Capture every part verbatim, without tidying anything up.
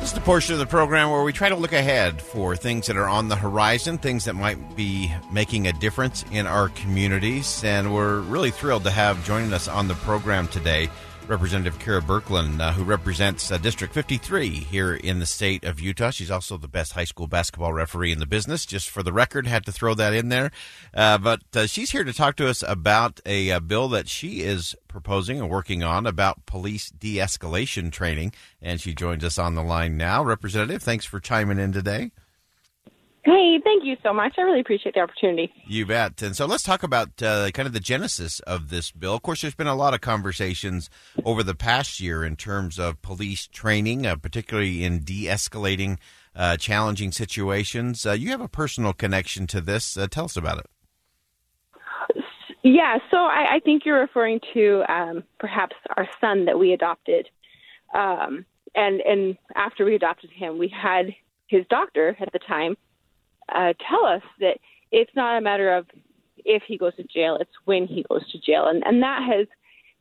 This is the portion of the program where we try to look ahead for things that are on the horizon, things that might be making a difference in our communities. And we're really thrilled to have joining us on the program today Representative Kera Birkeland, uh, who represents uh, District fifty-three here in the state of Utah. She's also the best high school basketball referee in the business. Just for the record, had to throw that in there. Uh, but uh, she's here to talk to us about a, a bill that she is proposing and working on about police de-escalation training. And she joins us on the line now. Representative, thanks for chiming in today. Hey, thank you so much. I really appreciate the opportunity. You bet. And so let's talk about uh, kind of the genesis of this bill. Of course, there's been a lot of conversations over the past year in terms of police training, uh, particularly in de-escalating uh, challenging situations. Uh, you have a personal connection to this. Uh, tell us about it. Yeah, so I, I think you're referring to um, perhaps our son that we adopted. Um, and, and after we adopted him, we had his doctor at the time Uh, tell us that it's not a matter of if he goes to jail, it's when he goes to jail. And, and that has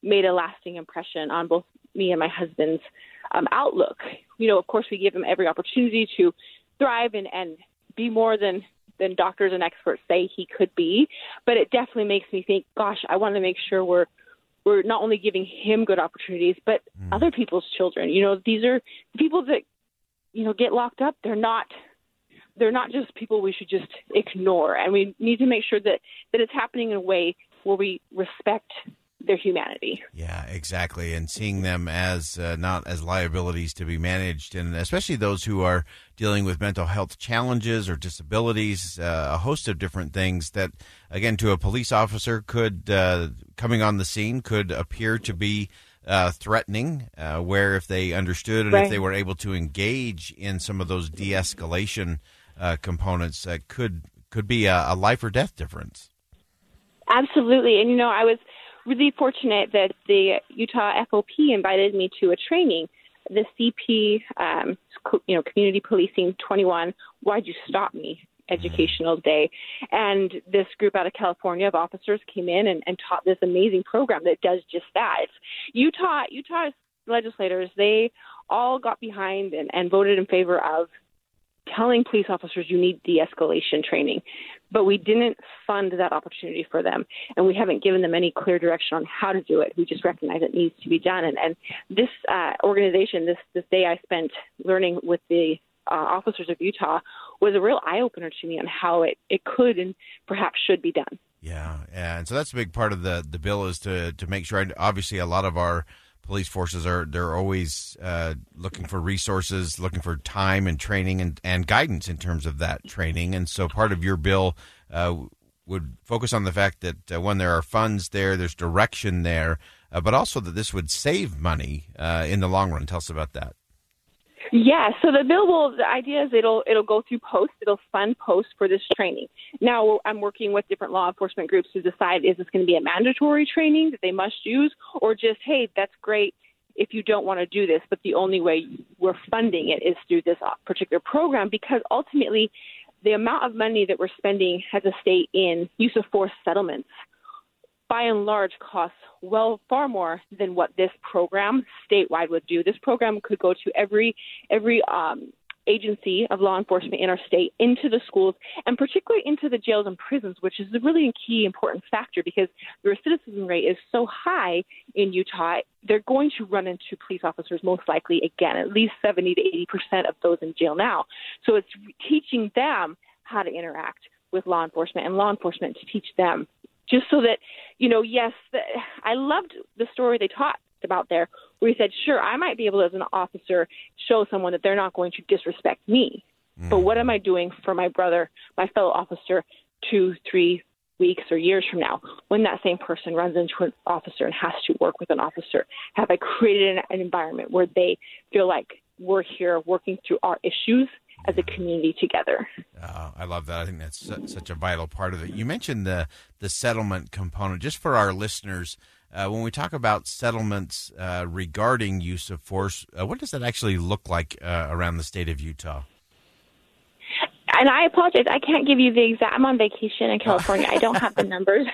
made a lasting impression on both me and my husband's um, outlook. You know, of course, we give him every opportunity to thrive and, and be more than, than doctors and experts say he could be. But it definitely makes me think, gosh, I want to make sure we're we're not only giving him good opportunities, but mm. other people's children. You know, these are people that, you know, get locked up. They're not... They're not just people we should just ignore, and we need to make sure that, that it's happening in a way where we respect their humanity. Yeah, exactly, and seeing them as uh, not as liabilities to be managed, and especially those who are dealing with mental health challenges or disabilities, uh, a host of different things that, again, to a police officer could, uh, coming on the scene, could appear to be Uh, threatening, uh, where if they understood and right. if they were able to engage in some of those de-escalation uh, components, uh, could could be a, a life or death difference. Absolutely. And, you know, I was really fortunate that the Utah F O P invited me to a training, the C P, um, you know, Community Policing twenty-one, Why'd You Stop Me? Educational day. And this group out of California of officers came in and, and taught this amazing program that does just that. It's Utah, Utah legislators, they all got behind and, and voted in favor of telling police officers you need de-escalation training. But we didn't fund that opportunity for them. And we haven't given them any clear direction on how to do it. We just recognize it needs to be done. And, and this uh, organization, this, this day I spent learning with the Uh, officers of Utah was a real eye-opener to me on how it, it could and perhaps should be done. Yeah, and so that's a big part of the, the bill is to, to make sure, obviously a lot of our police forces are they're always uh, looking for resources, looking for time and training and, and guidance in terms of that training. And so part of your bill uh, would focus on the fact that uh, when there are funds there, there's direction there, uh, but also that this would save money uh, in the long run. Tell us about that. Yeah, so the bill will, the idea is it'll it'll go through posts, it'll fund posts for this training. Now I'm working with different law enforcement groups to decide, is this going to be a mandatory training that they must use, or just, hey, that's great if you don't want to do this, but the only way we're funding it is through this particular program, because ultimately the amount of money that we're spending as a state in use of force settlements by and large costs well far more than what this program statewide would do. This program could go to every every um, agency of law enforcement in our state into the schools, and particularly into the jails and prisons, which is a really key important factor because the recidivism rate is so high in Utah. They're going to run into police officers most likely again, at least seventy to eighty percent of those in jail now. So it's teaching them how to interact with law enforcement and law enforcement to teach them, just so that, you know, yes, the, I loved the story they taught about there where he said, sure, I might be able as an officer show someone that they're not going to disrespect me. Mm. But what am I doing for my brother, my fellow officer, two, three weeks or years from now when that same person runs into an officer and has to work with an officer? Have I created an, an environment where they feel like we're here working through our issues as a community together? Uh, I love that. I think that's su- such a vital part of it. You mentioned the, the settlement component. Just for our listeners, Uh, when we talk about settlements uh, regarding use of force, uh, what does that actually look like uh, around the state of Utah? And I apologize, I can't give you the exact. I'm on vacation in California. I don't have the numbers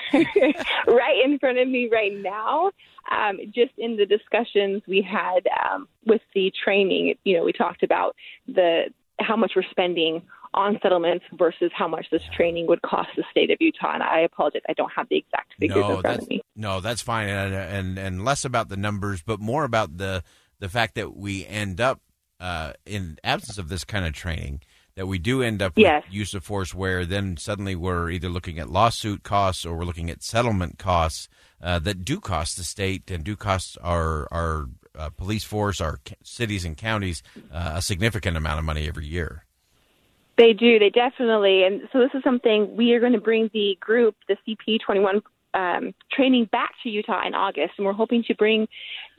right in front of me right now. Um, just in the discussions we had um, with the training, you know, we talked about the how much we're spending on settlements versus how much this training would cost the state of Utah. And I apologize, I don't have the exact figures no, in front of me. No, that's fine. And, and and less about the numbers, but more about the, the fact that we end up, uh, in absence of this kind of training, that we do end up yes. with use of force where then suddenly we're either looking at lawsuit costs or we're looking at settlement costs uh, that do cost the state and do cost our, our uh, police force, our c- cities and counties uh, a significant amount of money every year. They do. They definitely. And so this is something we are going to bring the group, the C P twenty-one um, training back to Utah in August. And we're hoping to bring,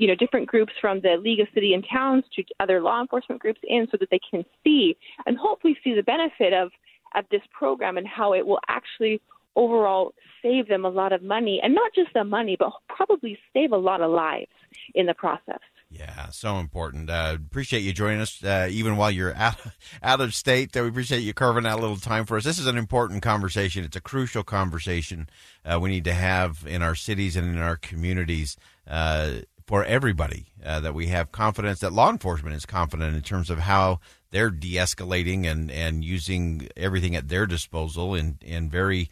you know, different groups from the League of City and Towns to other law enforcement groups in so that they can see and hopefully see the benefit of, of this program and how it will actually overall save them a lot of money, and not just the money, but probably save a lot of lives in the process. Yeah, so important. Uh, appreciate you joining us, uh, even while you're out, out of state. Uh, we appreciate you carving out a little time for us. This is an important conversation. It's a crucial conversation uh, we need to have in our cities and in our communities uh, for everybody, uh, that we have confidence, that law enforcement is confident in terms of how they're de-escalating and, and using everything at their disposal in, in very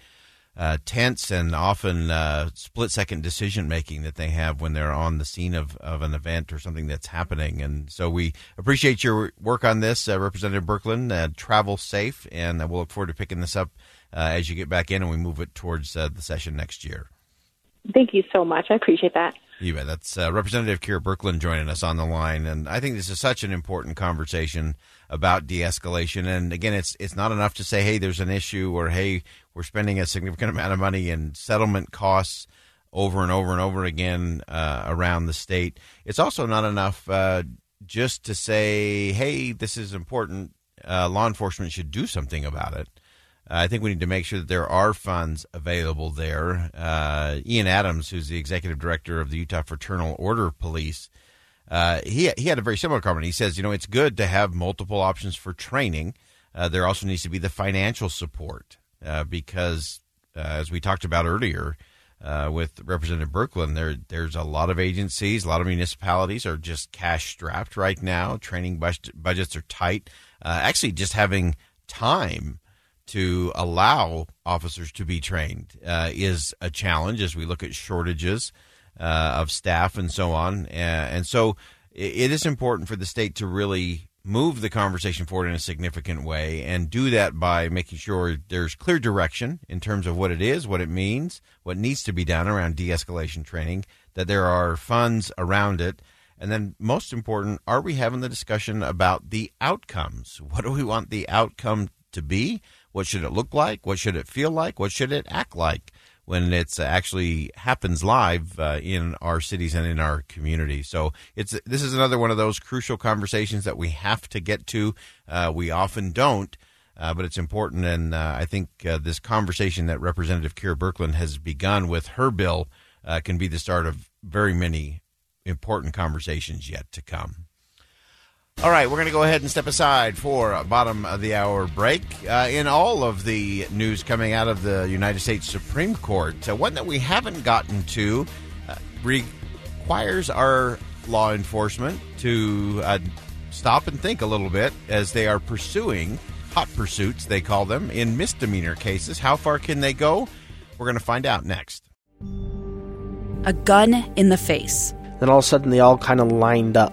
Uh, tense and often uh, split-second decision-making that they have when they're on the scene of, of an event or something that's happening. And so we appreciate your work on this, uh, Representative Birkeland. Uh, travel safe, and we'll look forward to picking this up uh, as you get back in and we move it towards uh, the session next year. Thank you so much. I appreciate that. You bet. That's uh, Representative Kera Birkeland joining us on the line. And I think this is such an important conversation about de-escalation. And again, it's it's not enough to say, hey, there's an issue, or hey, we're spending a significant amount of money in settlement costs over and over and over again uh, around the state. It's also not enough uh, just to say, hey, this is important. Uh, law enforcement should do something about it. I think we need to make sure that there are funds available there. Uh, Ian Adams, who's the executive director of the Utah Fraternal Order Police, uh, he he had a very similar comment. He says, you know, it's good to have multiple options for training. Uh, there also needs to be the financial support uh, because, uh, as we talked about earlier uh, with Representative Birkeland, there there's a lot of agencies, a lot of municipalities are just cash-strapped right now. Training budget, budgets are tight. Uh, actually, just having time to allow officers to be trained uh, is a challenge as we look at shortages uh, of staff and so on. Uh, and so it is important for the state to really move the conversation forward in a significant way, and do that by making sure there's clear direction in terms of what it is, what it means, what needs to be done around de-escalation training, that there are funds around it. And then most important, are we having the discussion about the outcomes? What do we want the outcome to be? What should it look like? What should it feel like? What should it act like when it actually happens live uh, in our cities and in our community? So it's this is another one of those crucial conversations that we have to get to. Uh, we often don't, uh, but it's important. And uh, I think uh, this conversation that Representative Kera Birkeland has begun with her bill uh, can be the start of very many important conversations yet to come. All right, we're going to go ahead and step aside for a bottom of the hour break. Uh, in all of the news coming out of the United States Supreme Court, uh, one that we haven't gotten to uh, requires our law enforcement to uh, stop and think a little bit as they are pursuing hot pursuits, they call them, in misdemeanor cases. How far can they go? We're going to find out next. A gun in the face. Then all of a sudden they all kind of lined up.